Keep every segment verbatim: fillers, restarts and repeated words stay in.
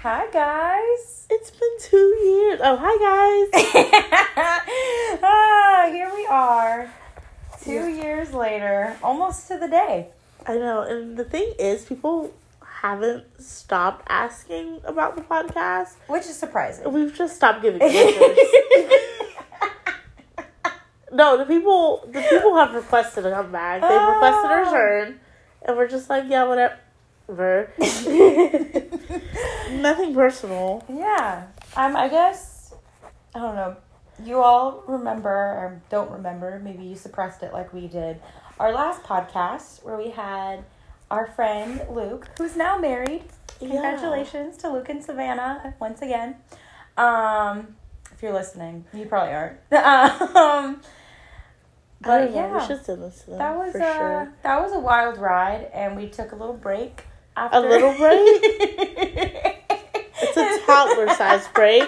Hi, guys. It's been two years. Oh, hi, guys. ah, here we are. Two yeah. years later, almost to the day. I know. And the thing is, people haven't stopped asking about the podcast. Which is surprising. We've just stopped giving answers. No, the people the people have requested to come back. They've oh. requested a return. And we're just like, yeah, whatever. Nothing personal. Yeah. Um, I guess, I don't know, you all remember or don't remember, maybe you suppressed it like we did, our last podcast where we had our friend Luke, who's now married. Congratulations yeah. to Luke and Savannah once again. Um, if you're listening, you probably aren't. um, but yeah, know, we should still listen to them, that was for a, sure. That was a wild ride, and we took a little break. After. A little break? It's a toddler-sized break.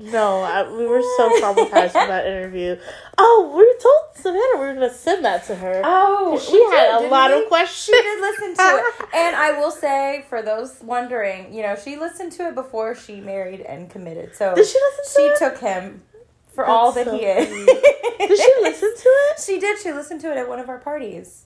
No, I, we were so traumatized from that interview. Oh, we told Savannah we were going to send that to her. Oh, she had did, a lot we? of questions. She did listen to it. And I will say, for those wondering, you know, she listened to it before she married and committed. So did she listen to she it? She took him for That's all that so he is. Did she listen to it? She did. She listened to it at one of our parties.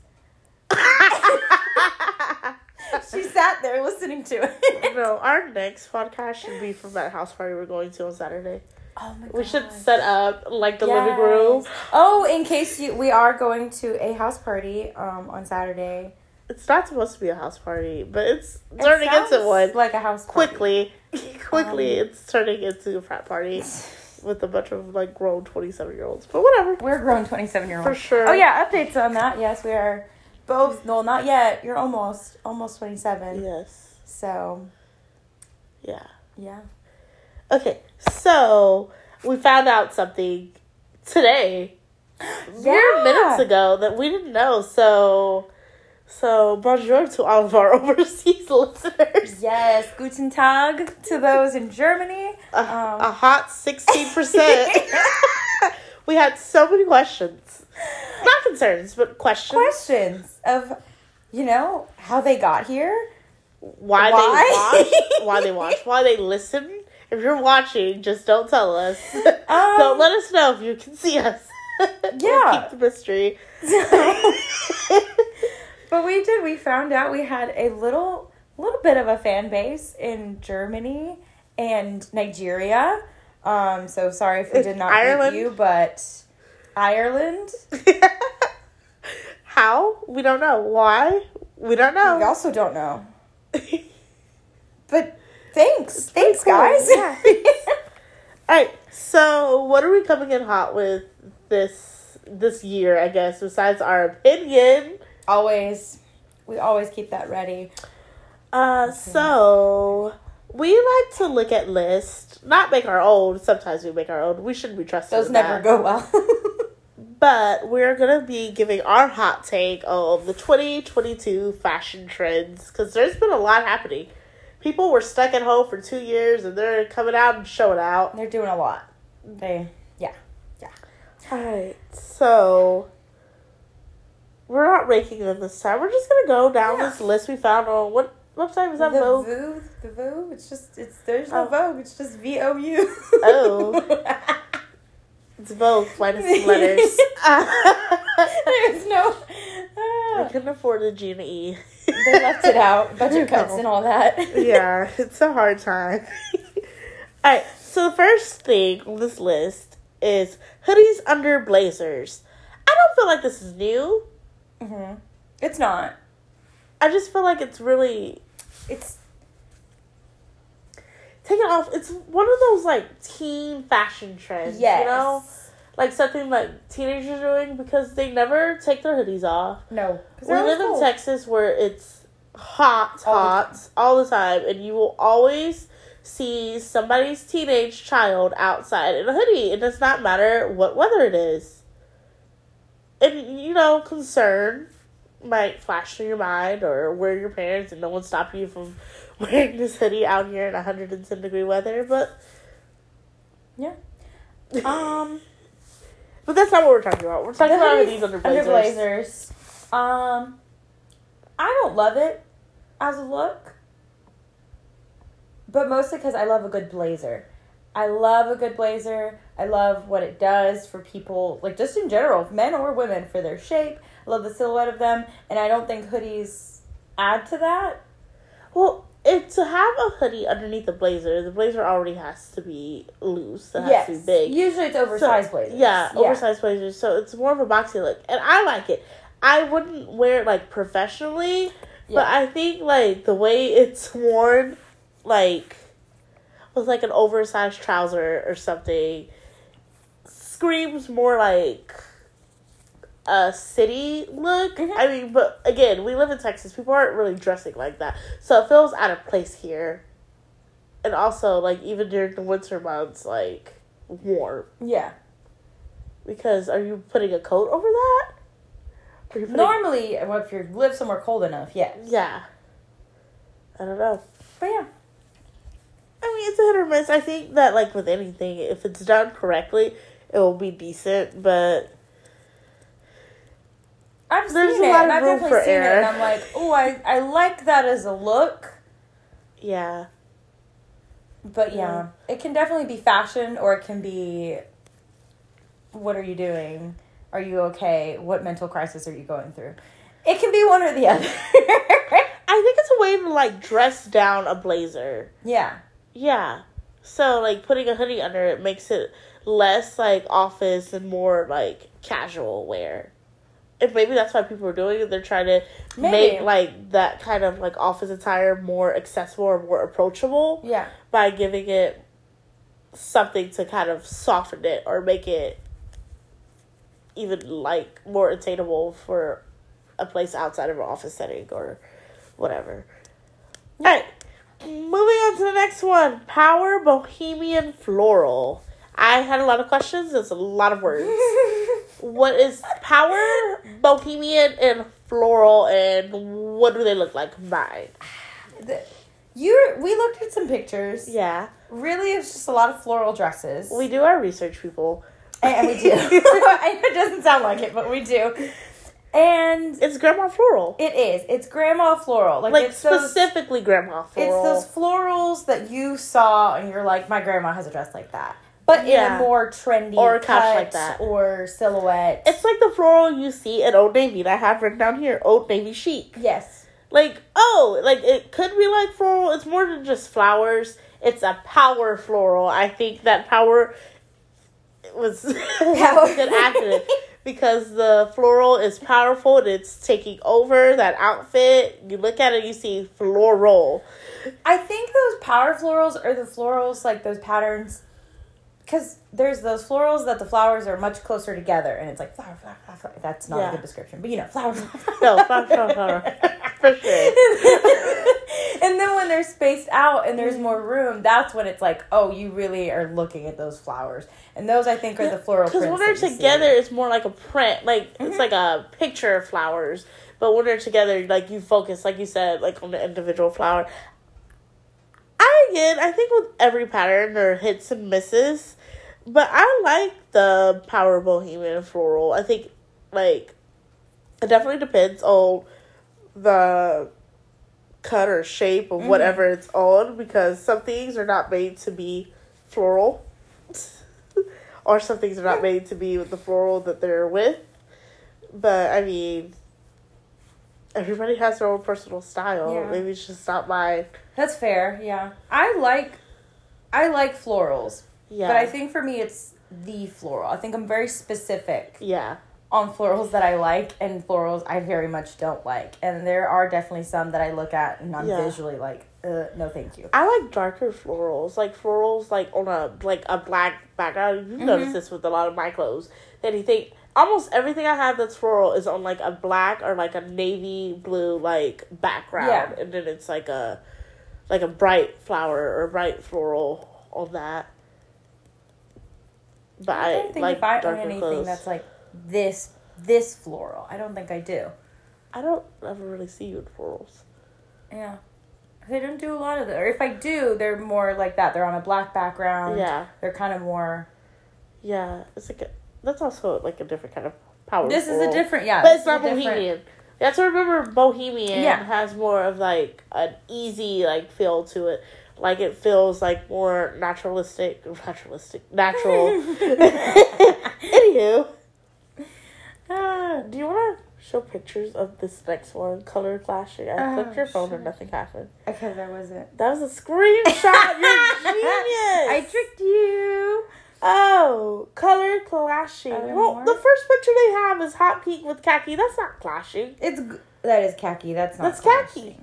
She sat there listening to it. No, our next podcast should be from that house party we're going to on Saturday. Oh my god. We should set up like the yes. living room. Oh, in case you we are going to a house party um on Saturday. It's not supposed to be a house party, but it's it turning into one. Like a house party. Quickly. Quickly um, it's turning into a frat party. With a bunch of, like, grown twenty-seven-year-olds. But whatever. We're grown twenty-seven-year-olds. For sure. Oh, yeah. Updates on that. Yes, we are both. No, not yet. You're almost. Almost twenty-seven. Yes. So. Yeah. Yeah. Okay. So, we found out something today. Yeah. Mere minutes ago that we didn't know. So, so bonjour to all of our overseas listeners. Yes. Guten Tag to those in Germany. A, um, a hot sixteen percent. We had so many questions. Not concerns, but questions. Questions of, you know, how they got here. Why, why? they watch. Why they watch. Why they listen. If you're watching, just don't tell us. Um, don't let us know if you can see us. Yeah. Keep the mystery. But we did. We found out we had a little, little bit of a fan base in Germany. And Nigeria, um, so sorry if we did not Ireland. Meet you, but Ireland. How? We don't know. Why? We don't know. We also don't know. But thanks. It's thanks, guys. Cool. Yeah. All right, so what are we coming in hot with this this year, I guess, besides our opinion? Always. We always keep that ready. Uh, okay. So... we like to look at lists, not make our own. Sometimes we make our own. We shouldn't be trusted. Those never that. go well. But we're going to be giving our hot take on the twenty twenty-two fashion trends because there's been a lot happening. People were stuck at home for two years and they're coming out and showing out. They're doing a lot. They, yeah, yeah. All right, so we're not ranking them this time. We're just going to go down yeah. this list we found on what. Website was that the Vogue? Voo, the Vogue. It's just it's there's no oh. Vogue. It's just V O U. Oh, it's Vogue minus letters. There's no. Uh, they couldn't afford the G and E. They left it out. Budget cuts no. and all that. Yeah, it's a hard time. All right. So the first thing on this list is hoodies under blazers. I don't feel like this is new. Mm-hmm. It's not. I just feel like it's really, it's, take it off, it's one of those, like, teen fashion trends, yes. you know? Like, something, like, teenagers are doing, because they never take their hoodies off. No. We live cold. in Texas where it's hot, all hot, the all the time, and you will always see somebody's teenage child outside in a hoodie. It does not matter what weather it is. And, you know, concern might flash through your mind, or where your parents and no one stopped you from wearing this hoodie out here in one hundred ten degree weather, but yeah. Um but that's not what we're talking about. We're talking about hoodies under blazers. Under blazers. Um I don't love it as a look. but mostly because I love a good blazer. I love a good blazer. I love what it does for people, like just in general, men or women, for their shape. I love the silhouette of them, and I don't think hoodies add to that. Well, if to have a hoodie underneath a blazer, the blazer already has to be loose. It has yes. to be big. Usually it's oversized so, blazers. Yeah, yeah, oversized blazers. So it's more of a boxy look, and I like it. I wouldn't wear it, like, professionally, yeah. but I think, like, the way it's worn, like, with, like, an oversized trouser or something, screams more, like, a city look. Mm-hmm. I mean, but, again, we live in Texas. People aren't really dressing like that. So it feels out of place here. And also, like, even during the winter months, like, warm. Yeah. Because are you putting a coat over that? Pretty Normally, well, if you live somewhere cold enough, yes. Yeah. I don't know. But yeah. I mean, it's a hit or miss. I think that, like, with anything, if it's done correctly, it will be decent, but... I've seen it, and I've definitely seen it, and I'm like, oh, I, I like that as a look. Yeah. But, yeah. yeah. It can definitely be fashion, or it can be... What are you doing? Are you okay? What mental crisis are you going through? It can be one or the other. I think it's a way to, like, dress down a blazer. Yeah. Yeah. So, like, putting a hoodie under it makes it less, like, office and more, like, casual wear. And maybe that's why people are doing it. They're trying to maybe. make, like, that kind of, like, office attire more accessible or more approachable. Yeah. By giving it something to kind of soften it or make it even, like, more attainable for a place outside of an office setting or whatever. All right. Moving on to the next one. Power Bohemian Floral. I had a lot of questions. It's a lot of words. What is Power Bohemian and Floral, and what do they look like combined? You, we looked at some pictures. Yeah. Really, it's just a lot of floral dresses. We do our research, people. And we do. It doesn't sound like it, but we do. And it's grandma floral. It is. It's grandma floral. Like, like it's specifically those, grandma floral. It's those florals that you saw and you're like, my grandma has a dress like that. But yeah. in a more trendy or a cut like that. Or silhouette. It's like the floral you see at Old Navy that I have written down here. Old Navy chic. Yes. Like, oh, like it could be like floral. It's more than just flowers. It's a power floral. I think that power... It was, it was a good acronym because the floral is powerful and it's taking over that outfit. You look at it, you see floral. I think those power florals are the florals, like those patterns, because there's those florals that the flowers are much closer together, and it's like flower, flower, flower, flower. That's not yeah. a good description, but you know, flower, flower. No, flower, flower, flower. For sure. And then when they're spaced out and there's more room, that's when it's like, oh, you really are looking at those flowers. And those, I think, are the floral prints. Because when they're together, see. It's more like a print. Like, mm-hmm. It's like a picture of flowers. But when they're together, like, you focus, like you said, like, on the individual flower. I, again, I think with every pattern, there are hits and misses. But I like the Power Bohemian Floral. I think, like, it definitely depends on the... cut or shape or whatever mm-hmm. it's on, because some things are not made to be floral or some things are not made to be with the floral that they're with. But I mean, everybody has their own personal style. Yeah. Maybe it's just not mine. That's fair. Yeah. I like I like florals. Yeah. But I think for me it's the floral. I think I'm very specific. Yeah. On florals that I like and florals I very much don't like. And there are definitely some that I look at and I'm yeah. visually like, uh, no thank you. I like darker florals. Like florals like on a like a black background. You mm-hmm. notice this with a lot of my clothes. That you think almost everything I have that's floral is on like a black or like a navy blue like background. Yeah. And then it's like a like a bright flower or bright floral on that. But I don't I think like if I own anything clothes. That's like This this floral. I don't think I do. I don't ever really see you in florals. Yeah. I don't do a lot of them. Or if I do, they're more like that. They're on a black background. Yeah. They're kind of more... Yeah. It's like a, that's also like a different kind of power This floral. Is a different... Yeah. But it's not Bohemian. Different... You have to remember Bohemian yeah. has more of like an easy like feel to it. Like, it feels, like, more naturalistic. Naturalistic. Natural. Anywho. Uh, do you want to show pictures of this next one? Color flashing. I oh, clicked your phone sure. and nothing happened. Okay, that wasn't. That was a screenshot. You're genius. I tricked you. Oh, color clashing. Well, more? The first picture they have is Hot Pink with khaki. That's not clashing. It's That is khaki. That's not That's clashing. khaki.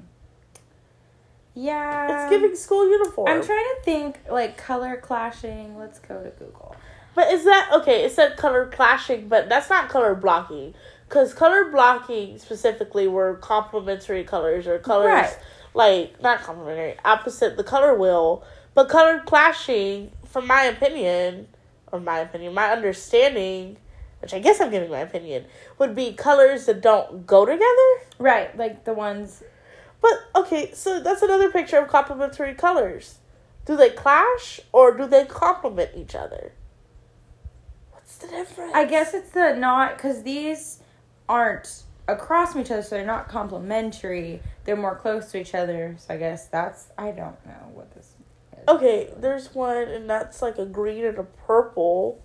Yeah. It's giving school uniform. I'm trying to think, like, color clashing. Let's go to Google. But is that, okay, it said color clashing, but that's not color blocking. Because color blocking, specifically, were complementary colors or colors, right. like, not complementary, opposite the color wheel. But color clashing, from my opinion, or my opinion, my understanding, which I guess I'm giving my opinion, would be colors that don't go together. Right, like the ones... But, okay, so that's another picture of complementary colors. Do they clash or do they complement each other? What's the difference? I guess it's the not, because these aren't across from each other, so they're not complementary. They're more close to each other, so I guess that's, I don't know what this is. Okay, there's one, and that's like a green and a purple.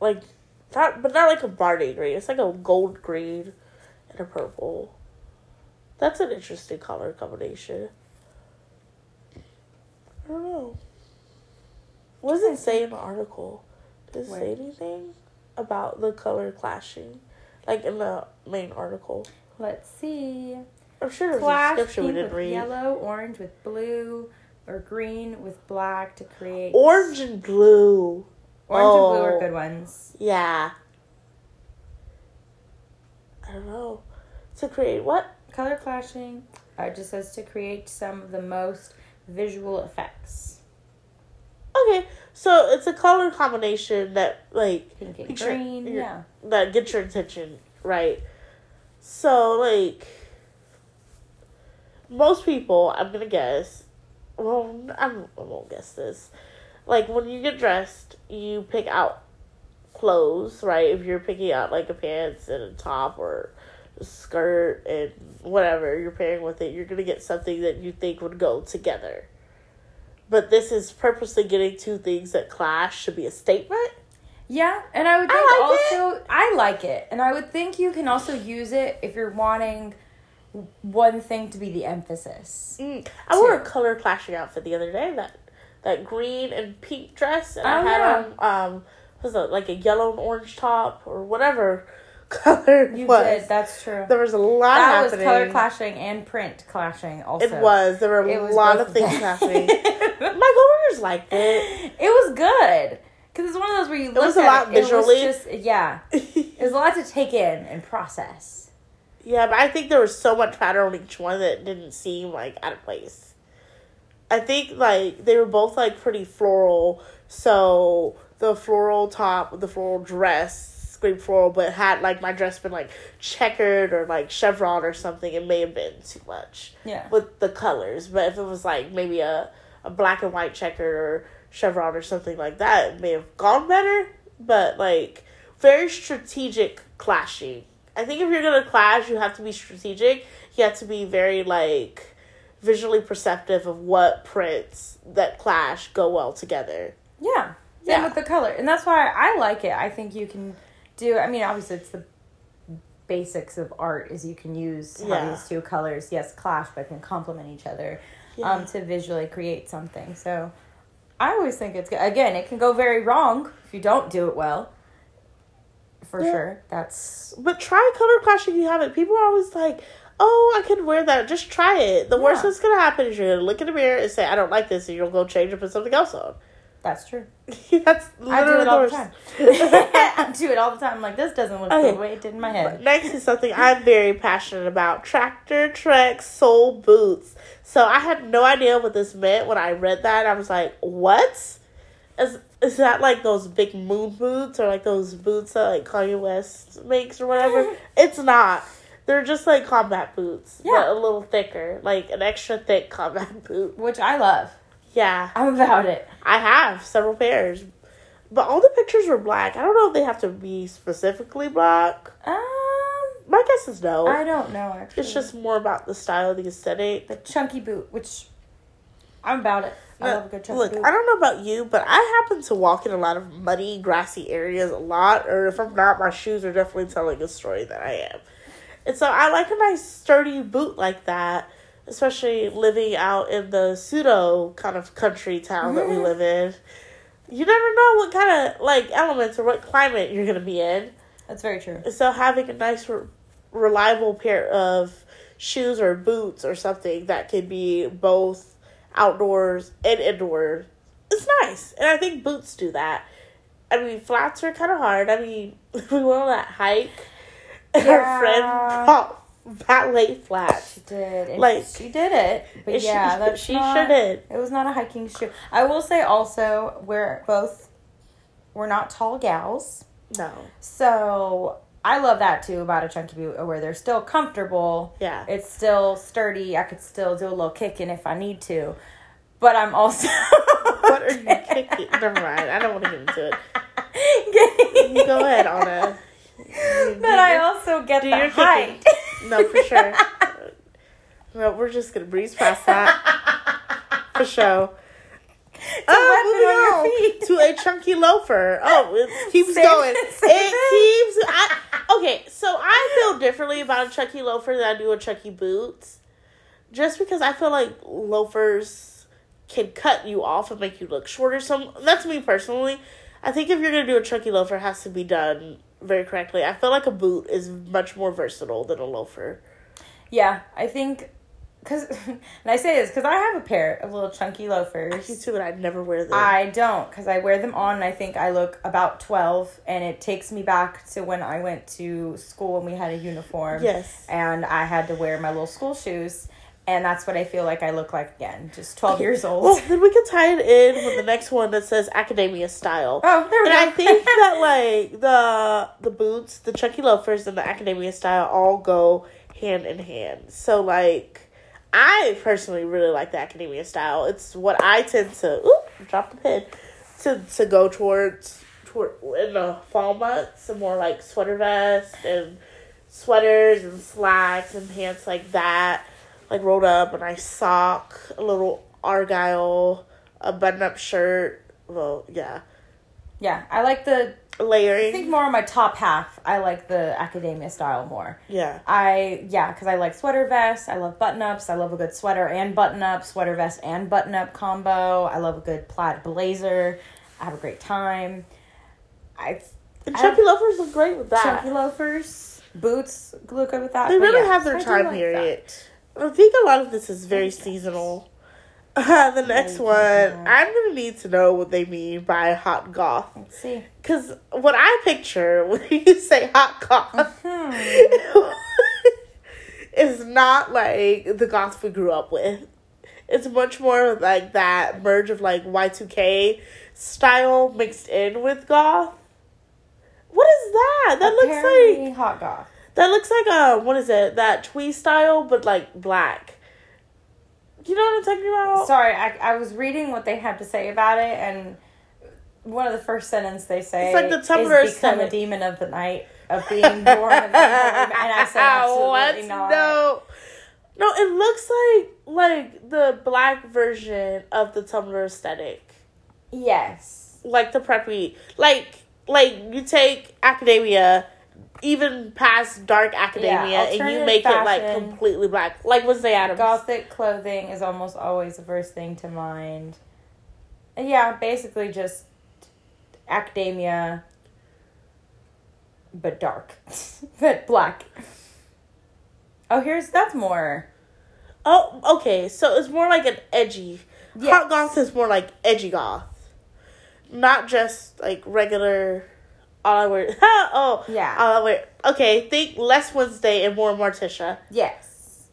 Like, not, but not like a Barney green. It's like a gold green and a purple. That's an interesting color combination. I don't know. What does it say in the article? Does it say anything about the color clashing? Like in the main article. Let's see. I'm sure there's a description we didn't read. Yellow, orange with blue, or green with black to create. Orange and blue. Orange oh. and blue are good ones. Yeah. I don't know. To create what? Color clashing uh, just says to create some of the most visual effects. Okay, so it's a color combination that, like, pink and green, your, yeah, that gets your attention, right? So, like, most people, I'm gonna guess, well, I'm, I won't guess this. Like, when you get dressed, you pick out clothes, right? If you're picking out, like, a pants and a top or skirt and whatever you're pairing with it, you're going to get something that you think would go together. But this is purposely getting two things that clash to be a statement? Yeah, and I would think I like also... It. I like it. And I would think you can also use it if you're wanting one thing to be the emphasis. Mm. I wore a color clashing outfit the other day, that that green and pink dress, and I, I had know. on, um, was it like a yellow and orange top or whatever color you was. did that's true there was a lot that happening. Was color clashing and print clashing also. It was there were a lot of things clashing. My coworkers liked it. It was good because it's one of those where you look at it, was a lot visually. It was just, yeah it was a lot to take in and process. Yeah, but I think there was so much pattern on each one that didn't seem like out of place. I think like they were both like pretty floral, so the floral top, the floral dress, green floral, but had like my dress been like checkered or like chevron or something, it may have been too much yeah with the colors. But if it was like maybe a a black and white checkered or chevron or something like that, it may have gone better. But like very strategic clashing. I think if you're gonna clash, you have to be strategic. You have to be very like visually perceptive of what prints that clash go well together. Yeah yeah and with the color, and that's why I like it. I think you can do, I mean, obviously it's the basics of art is you can use yeah. how these two colors, yes, clash, but can complement each other yeah. um, to visually create something. So I always think it's good. Again, it can go very wrong if you don't do it well. For yeah. sure. That's. But try color clashing if you haven't. People are always like, oh, I can wear that. Just try it. The yeah. worst that's going to happen is you're going to look in the mirror and say, I don't like this, and you'll go change and put something else on. That's true. That's literally the worst. I do it all the time. I do it all the time. I'm like, this doesn't look okay. the way it did in my head. Next is something I'm very passionate about. Tractor Trek sole boots. So I had no idea what this meant when I read that. I was like, what? Is, is that like those big moon boots or like those boots that like Kanye West makes or whatever? It's not. They're just like combat boots. Yeah. But a little thicker. Like an extra thick combat boot. Which I love. Yeah. I'm about it. I have several pairs. But all the pictures were black. I don't know if they have to be specifically black. Um, My guess is no. I don't know, actually. It's just more about the style, the aesthetic. The chunky boot, which I'm about it. I now, love a good chunk look, of poop. I don't know about you, but I happen to walk in a lot of muddy, grassy areas a lot. Or if I'm not, my shoes are definitely telling a story that I am. And so I like a nice, sturdy boot like that, especially living out in the pseudo kind of country town mm-hmm. that we live in. You never know what kind of, like, elements or what climate you're going to be in. That's very true. So having a nice, re- reliable pair of shoes or boots or something that could be both outdoors and indoors, it's nice. And I think boots do that. I mean, flats are kind of hard. I mean, we went on that hike, and yeah. our friend bought that late flat. She did. And like, she did it. But yeah, she, that's she not, sure did. It was not a hiking shoe. I will say also, we're both, we're not tall gals. No. So I love that too about a chunky boot, where they're still comfortable. Yeah. It's still sturdy. I could still do a little kicking if I need to. But I'm also. What are you kicking? Never mind. I don't want to get into it. Go ahead, Anna. But do I your, also get the height. No, for sure. No, we're just going to breeze past that. For sure. To, oh, moving on. To a chunky loafer. Oh, it keeps same, going. Same it thing. Keeps. I, okay, so I feel differently about a chunky loafer than I do a chunky boots. Just because I feel like loafers can cut you off and make you look shorter. So that's me personally. I think if you're going to do a chunky loafer, it has to be done very correctly. I feel like a boot is much more versatile than a loafer. Yeah, I think. Cause, and I say this because I have a pair of little chunky loafers. Me too, but I never wear them. I don't, because I wear them on and I think I look about twelve, and it takes me back to when I went to school and we had a uniform. Yes. And I had to wear my little school shoes, and that's what I feel like I look like again, just twelve years old. Well, then we can tie it in with the next one that says Academia Style. Oh, there we and go. And I think that, like, the the boots, the chunky loafers, and the Academia Style all go hand in hand. So, like, I personally really like the Academia Style. It's what I tend to oop, drop the pin to to go towards toward in the fall months. Some more like sweater vests and sweaters and slacks and pants like that, like rolled up, a nice sock, a little argyle, a button up shirt. Well, yeah, yeah. I like the layering. I think more on my top half. I like the Academia Style more. Yeah. I, yeah, because I like sweater vests. I love button-ups. I love a good sweater and button-up, sweater vest and button-up combo. I love a good plaid blazer. I have a great time. I And chunky I, loafers look great with that. Chunky loafers. Boots look good with that. They really yeah, have their I time like period. That. I think a lot of this is very seasonal. Uh, the next one, I'm going to need to know what they mean by hot goth. Let's see. Because what I picture when you say hot goth mm-hmm. is not like the goth we grew up with. It's much more like that merge of like Y two K style mixed in with goth. What is that? That Apparently looks like... hot goth. That looks like, a, what is it? That twee style, but like black. You know what I'm talking about? Sorry, I I was reading what they had to say about it, and one of the first sentences they say it's like the Tumblr is become a demon of the night, of being born of the night. And I said absolutely what? Not. No. No, it looks like like the black version of the Tumblr aesthetic. Yes. Like the preppy. Like, like you take Academia... even past dark Academia, yeah, and you make fashion, it, like, completely black. Like Wednesday Addams. Gothic clothing is almost always the first thing to mind. And yeah, basically just Academia, but dark. But black. Oh, here's... That's more... Oh, okay. So it's more like an edgy... Yes. Hot goth is more like edgy goth. Not just, like, regular... All I wear. Oh. Yeah. All I wear. Okay, think less Wednesday and more Morticia. Yes.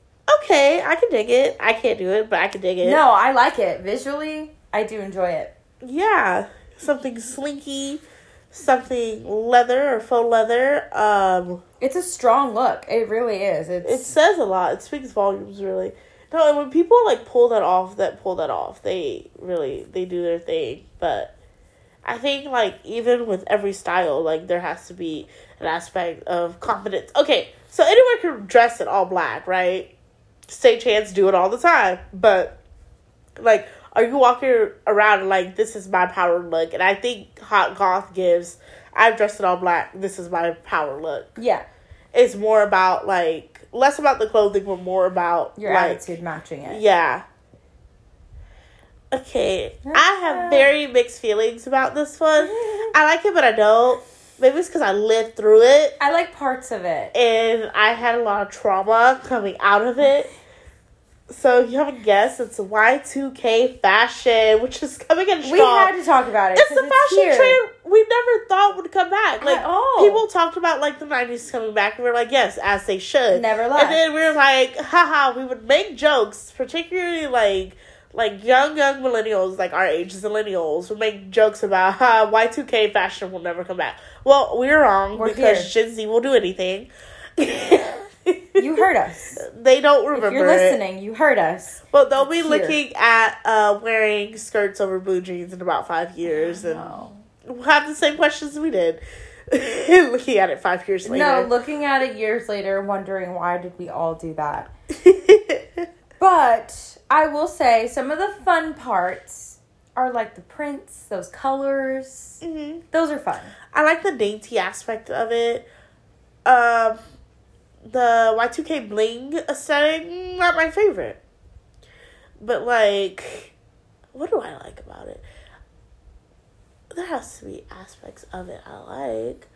Okay, I can dig it. I can't do it, but I can dig it. No, I like it. Visually, I do enjoy it. Yeah. Something slinky, something leather or faux leather. Um, it's a strong look. It really is. It's, it says a lot. It speaks volumes, really. No, and when people, like, pull that off, that pull that off. They really, they do their thing, but... I think, like, even with every style, like, there has to be an aspect of confidence. Okay, so anyone can dress in all black, right? Stagehands do it all the time. But like, are you walking around like, this is my power look? And I think Hot Goth gives, I've dressed it all black, this is my power look. Yeah. It's more about, like, less about the clothing, but more about, your like, attitude matching it. Yeah. Okay. I have very mixed feelings about this one. I like it, but I don't. Maybe it's because I lived through it. I like parts of it. And I had a lot of trauma coming out of it. So, if you haven't guessed, it's Y two K fashion, which is coming in strong. We had to talk about it. It's a fashion trend we never thought would come back. Like, people talked about, like, the nineties coming back, and we were like, yes, as they should. Never left. And then we were like, haha, we would make jokes, particularly, like, like, young, young millennials, like, our age millennials, would make jokes about, ha, Y two K fashion will never come back. Well, we were wrong, we're because here. Gen Z will do anything. You heard us. They don't remember. If you're listening, it. You heard us. But they'll be here. Looking at uh, wearing skirts over blue jeans in about five years. And we'll have the same questions we did. Looking at it five years later. No, looking at it years later, wondering why did we all do that. But I will say some of the fun parts are like the prints, those colors. Mm-hmm. Those are fun. I like the dainty aspect of it. Um... The Y two K bling aesthetic, not my favorite. But, like, what do I like about it? There has to be aspects of it I like.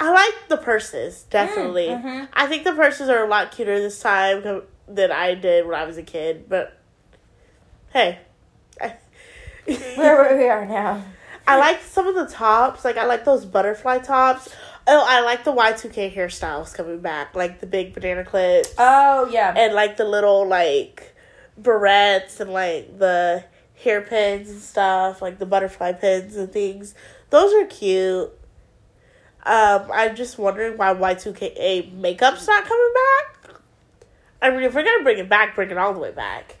I like the purses, definitely. Mm, mm-hmm. I think the purses are a lot cuter this time than I did when I was a kid. But, hey. We're where we are now. I like some of the tops. Like, I like those butterfly tops. Oh, I like the Y two K hairstyles coming back. Like, the big banana clips. Oh, yeah. And, like, the little, like, barrettes and, like, the hair pins and stuff. Like, the butterfly pins and things. Those are cute. Um, I'm just wondering why Y two K makeup's not coming back. I mean, if we're going to bring it back, bring it all the way back.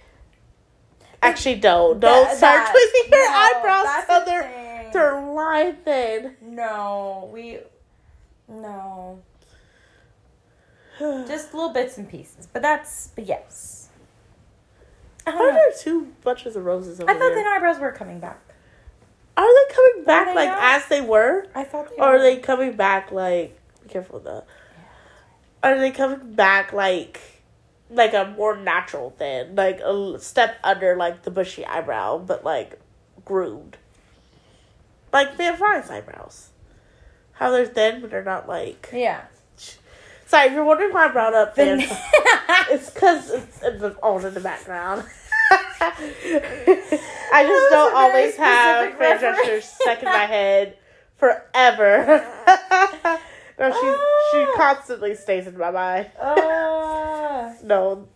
Actually, don't. Don't that, start that, twisting your no, eyebrows. They're, they're line thin. No, we... No. Just little bits and pieces. But that's... But yes. I thought there are two bunches of roses over there. I thought the eyebrows were coming back. Are they coming back, like, as they were? I thought they were. Or are they coming back, like... Be careful, though. Are they coming back, like... Like a more natural thing? Like, a step under, like, the bushy eyebrow, but, like, groomed. Like, Van Vines eyebrows. How they're thin, but they're not, like... Yeah. Sorry, if you're wondering why I brought up Van Vines, it's because it's all in the background. I just don't always have Fran Drescher stuck in my head forever. No, she, oh. she constantly stays in my mind. Oh. No.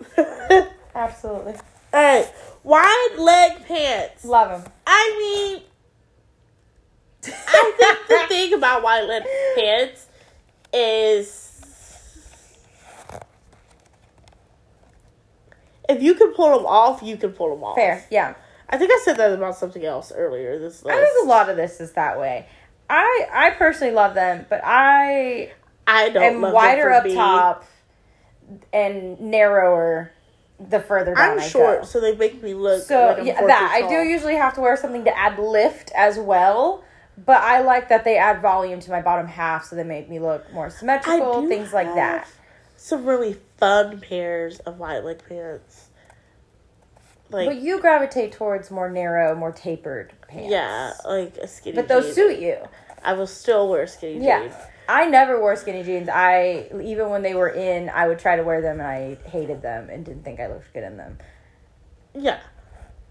Absolutely. All right. Wide leg pants. Love them. I mean... I think the thing about wide leg pants is if you can pull them off, you can pull them off. Fair, yeah. I think I said that about something else earlier. This list. I think a lot of this is that way. I I personally love them, but I I don't am love wider them for up me. Top and narrower. The further down I'm I short, go. So they make me look. So like I'm yeah, that I do usually have to wear something to add lift as well. But I like that they add volume to my bottom half, so they make me look more symmetrical, things like that. Some really fun pairs of wide leg pants. Like, but you gravitate towards more narrow, more tapered pants. Yeah, like a skinny jean. But those jean. Suit you. I will still wear skinny yeah. jeans. I never wore skinny jeans. I even when they were in, I would try to wear them, and I hated them and didn't think I looked good in them. Yeah.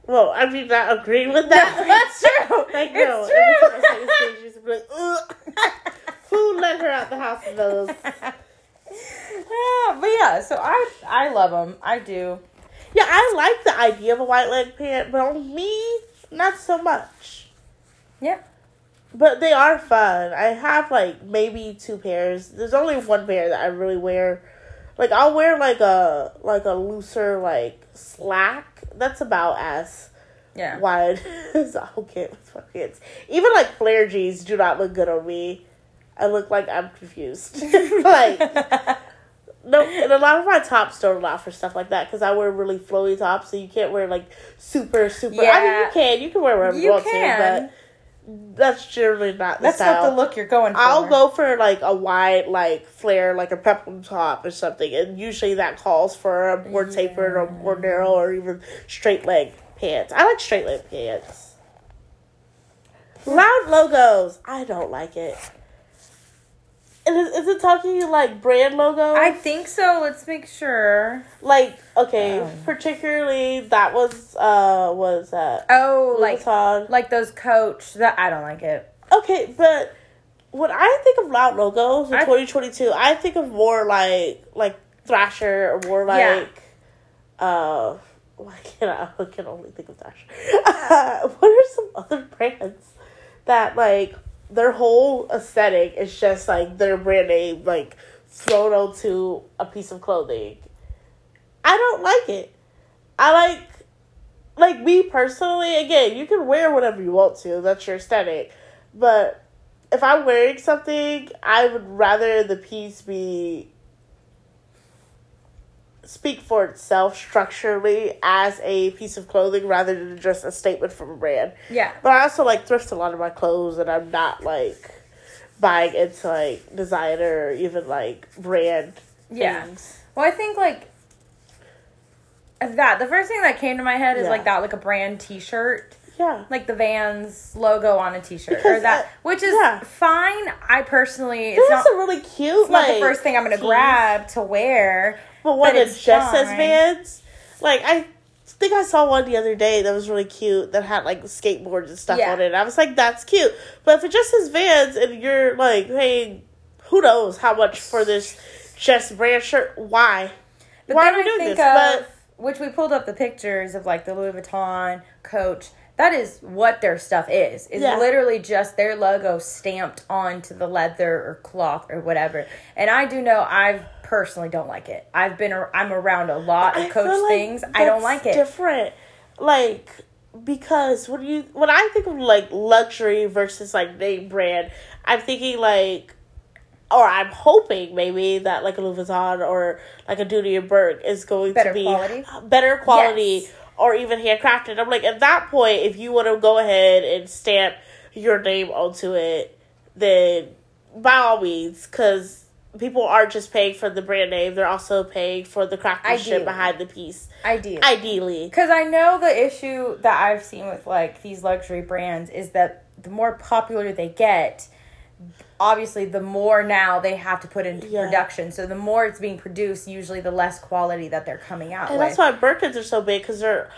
Well, I mean, I agree with that. No, that's true. Like, it's no, true. Every time I say skinny jeans, I'm like, ugh. Who let her out the house with those? Yeah, but yeah, so I I love them. I do. Yeah, I like the idea of a white leg pant, but on me, not so much. Yeah. But they are fun. I have, like, maybe two pairs. There's only one pair that I really wear. Like, I'll wear, like, a like a looser, like, slack. That's about as yeah. wide as I'll get with my pants. Even, like, flare jeans do not look good on me. I look like I'm confused. Like, No, and a lot of my tops don't allow for stuff like that because I wear really flowy tops, so you can't wear like super, super. Yeah. I mean, you can. You can wear whatever you want to, but that's generally not the that's style. That's not the look you're going for. I'll go for like a wide, like flare, like a peplum top or something, and usually that calls for a more yeah. tapered or more narrow or even straight leg pants. I like straight leg pants. Loud logos. I don't like it. Is, is it talking like brand logos? I think so. Let's make sure. Like, okay, um, particularly that was uh was that? Oh, Louis Vuitton. like like those Coach. That I don't like it. Okay, but when I think of loud logos in twenty twenty two, I think of more like like Thrasher or more like yeah. uh. Well, I can I can only think of Thrasher. Uh, what are some other brands that like? Their whole aesthetic is just, like, their brand name, like, thrown onto a piece of clothing. I don't like it. I like, like, me personally, again, you can wear whatever you want to. That's your aesthetic. But if I'm wearing something, I would rather the piece be, speak for itself structurally as a piece of clothing rather than just a statement from a brand. Yeah. But I also, like, thrift a lot of my clothes, and I'm not, like, buying into, like, designer or even, like, brand yeah. things. Well, I think, like, that. The first thing that came to my head is, yeah. like, that, like, a brand T-shirt. Yeah. Like, the Vans logo on a T-shirt. Because or that. It, which is yeah. fine. I personally... It's not, a really cute, it's like... It's not the first thing I'm going to grab to wear... But one that just says Vans, like, I think I saw one the other day that was really cute that had, like, skateboards and stuff yeah. on it. And I was like, that's cute. But if it just says Vans and you're like, hey, who knows how much for this just brand shirt? Why? But why are we I doing this? Of, but, which we pulled up the pictures of, like, the Louis Vuitton, Coach. That is what their stuff is. It's yeah. literally just their logo stamped onto the leather or cloth or whatever. And I do know I've... personally don't like it. I've been I'm around a lot of I Coach like things. I don't like it. Different, like because when you when I think of like luxury versus like name brand, I'm thinking like, or I'm hoping maybe that like a Louis Vuitton or like a Dooney and Bourke is going better to be quality. better quality yes. or even handcrafted. I'm like at that point, if you want to go ahead and stamp your name onto it, then by all means, because. People aren't just paying for the brand name. They're also paying for the craftsmanship behind the piece. Ideally. Ideally. Because I know the issue that I've seen with, like, these luxury brands is that the more popular they get, obviously, the more now they have to put into yeah. production. So the more it's being produced, usually the less quality that they're coming out and with. And that's why Birkins are so big, because they're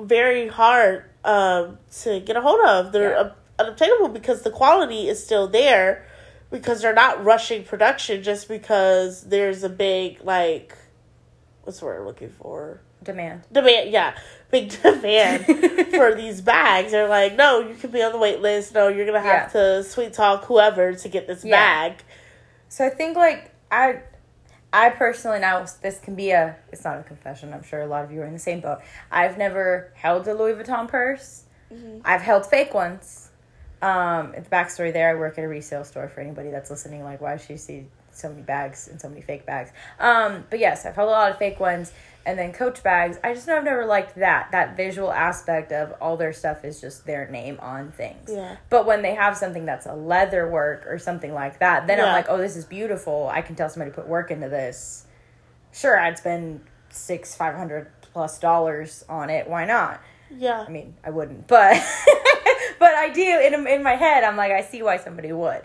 very hard um, to get a hold of. They're yeah. unobtainable because the quality is still there. Because they're not rushing production just because there's a big, like, what's the word I'm looking for? Demand. Demand, yeah. Big demand for these bags. They're like, no, you can be on the wait list. No, you're going to have yeah. to sweet talk whoever to get this yeah. bag. So I think, like, I I personally, now this can be a, it's not a confession. I'm sure a lot of you are in the same boat. I've never held a Louis Vuitton purse. Mm-hmm. I've held fake ones. Um, the backstory there, I work at a resale store for anybody that's listening, like, why she sees so many bags and so many fake bags. Um, but yes, I've held a lot of fake ones and then Coach bags. I just know I've never liked that, that visual aspect of all their stuff is just their name on things. Yeah. But when they have something that's a leather work or something like that, then yeah. I'm like, oh, this is beautiful. I can tell somebody put work into this. Sure, I'd spend six, five hundred plus dollars on it. Why not? Yeah. I mean, I wouldn't, but... But I do, in in my head, I'm like, I see why somebody would.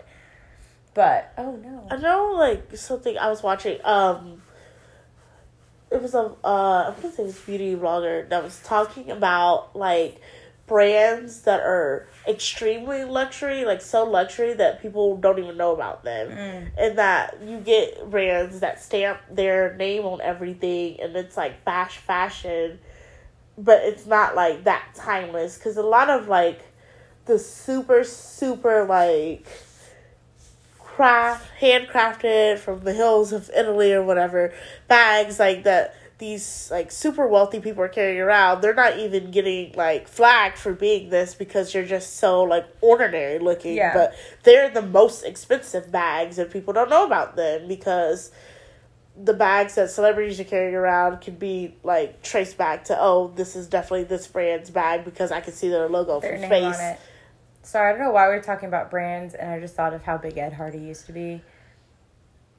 But, oh, no. I know, like, something I was watching, um, it was a, uh, I'm going to say this beauty blogger that was talking about, like, brands that are extremely luxury, like, so luxury that people don't even know about them. Mm. And that you get brands that stamp their name on everything, and it's, like, bash fashion, but it's not, like, that timeless. Because a lot of, like... the super, super, like, craft, handcrafted from the hills of Italy or whatever, bags, like, that these, like, super wealthy people are carrying around. They're not even getting, like, flagged for being this because you're just so, like, ordinary looking. Yeah. But they're the most expensive bags and people don't know about them because the bags that celebrities are carrying around could be, like, traced back to, oh, this is definitely this brand's bag because I can see their logo their from space. On it. Sorry, I don't know why we were talking about brands, and I just thought of how big Ed Hardy used to be.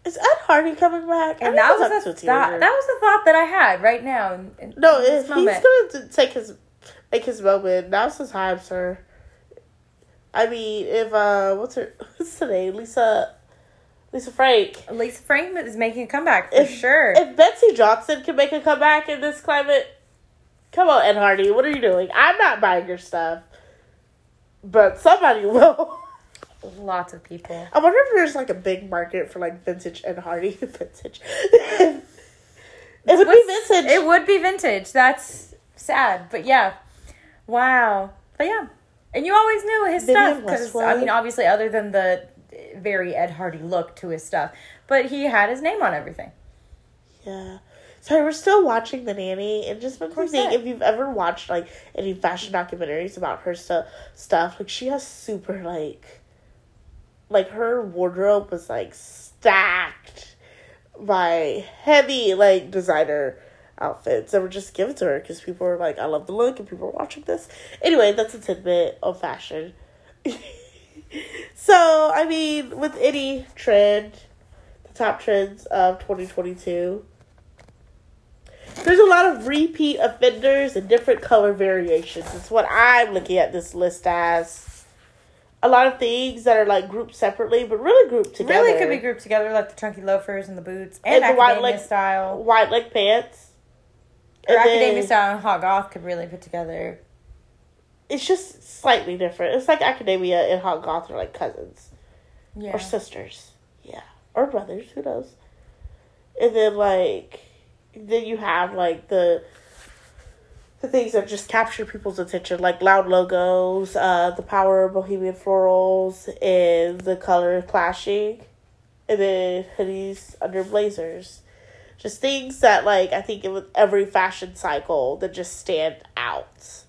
Is Ed Hardy coming back? And that was, a th- that, that was a thought that I had right now. In, in, no, in he's going to take his, make his moment. Now's the time, sir. I mean, if, uh, what's her, what's her name? Lisa... Lisa Frank. Lisa Frank is making a comeback, for if, sure. If Betsy Johnson can make a comeback in this climate, come on, Ed Hardy. What are you doing? I'm not buying your stuff. But somebody will. Lots of people. I wonder if there's, like, a big market for, like, vintage Ed Hardy. vintage. It would What's, be vintage. It would be vintage. That's sad. But, yeah. Wow. But, yeah. And you always knew his Vivian stuff. Because, I mean, obviously, other than the... very Ed Hardy look to his stuff, but he had his name on everything. Yeah. So we're still watching The Nanny, and just been seeing if you've ever watched, like, any fashion documentaries about her st- stuff, like, she has super, like, like, her wardrobe was, like, stacked by heavy, like, designer outfits that were just given to her because people were like, I love the look, and people were watching this. Anyway, that's a tidbit of fashion. So, I mean, with any trend, the top trends of twenty twenty-two, there's a lot of repeat offenders and different color variations. It's what I'm looking at this list as. A lot of things that are, like, grouped separately, but really grouped together. Really could be grouped together, like the chunky loafers and the boots and, and the academia white leg, style. White leg pants. Or and academia then, style and hot goth could really put together. It's just slightly different. It's like academia and hot goth are like cousins. Yeah. Or sisters. Yeah. Or brothers. Who knows? And then, like, then you have, like, the the things that just capture people's attention, like loud logos, uh, the power of bohemian florals, and the color clashing, and then hoodies under blazers. Just things that, like, I think with every fashion cycle that just stand out.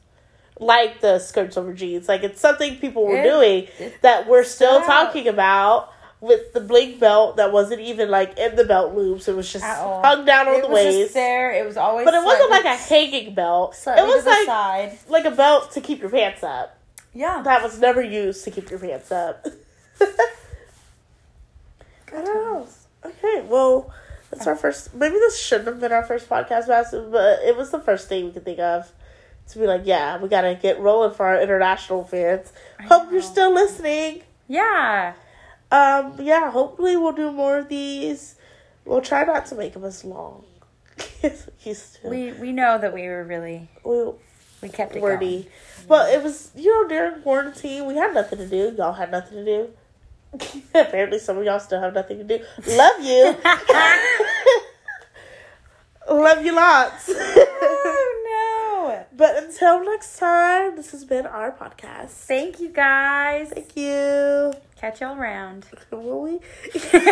Like the skirts over jeans. Like, it's something people were it, doing it, that we're still out. talking about with the bling belt that wasn't even, like, in the belt loops. It was just hung down on it the waist. It was just there. It was always But it wasn't like a hanging belt. It was like, side. like a belt to keep your pants up. Yeah. That was never used to keep your pants up. I don't know. Okay, well, that's our first. Maybe this shouldn't have been our first podcast, but it was the first thing we could think of. To be like, yeah, we gotta get rolling for our international fans. I hope know. You're still listening. Yeah. Um, yeah, hopefully we'll do more of these. We'll try not to make them as long as we used to. We, we know that we were really... We, we kept it wordy. Going. Well, it was, you know, during quarantine, we had nothing to do. Y'all had nothing to do. Apparently some of y'all still have nothing to do. Love you. Love you lots. But until next time, this has been our podcast. Thank you, guys. Thank you. Catch y'all around. Will we?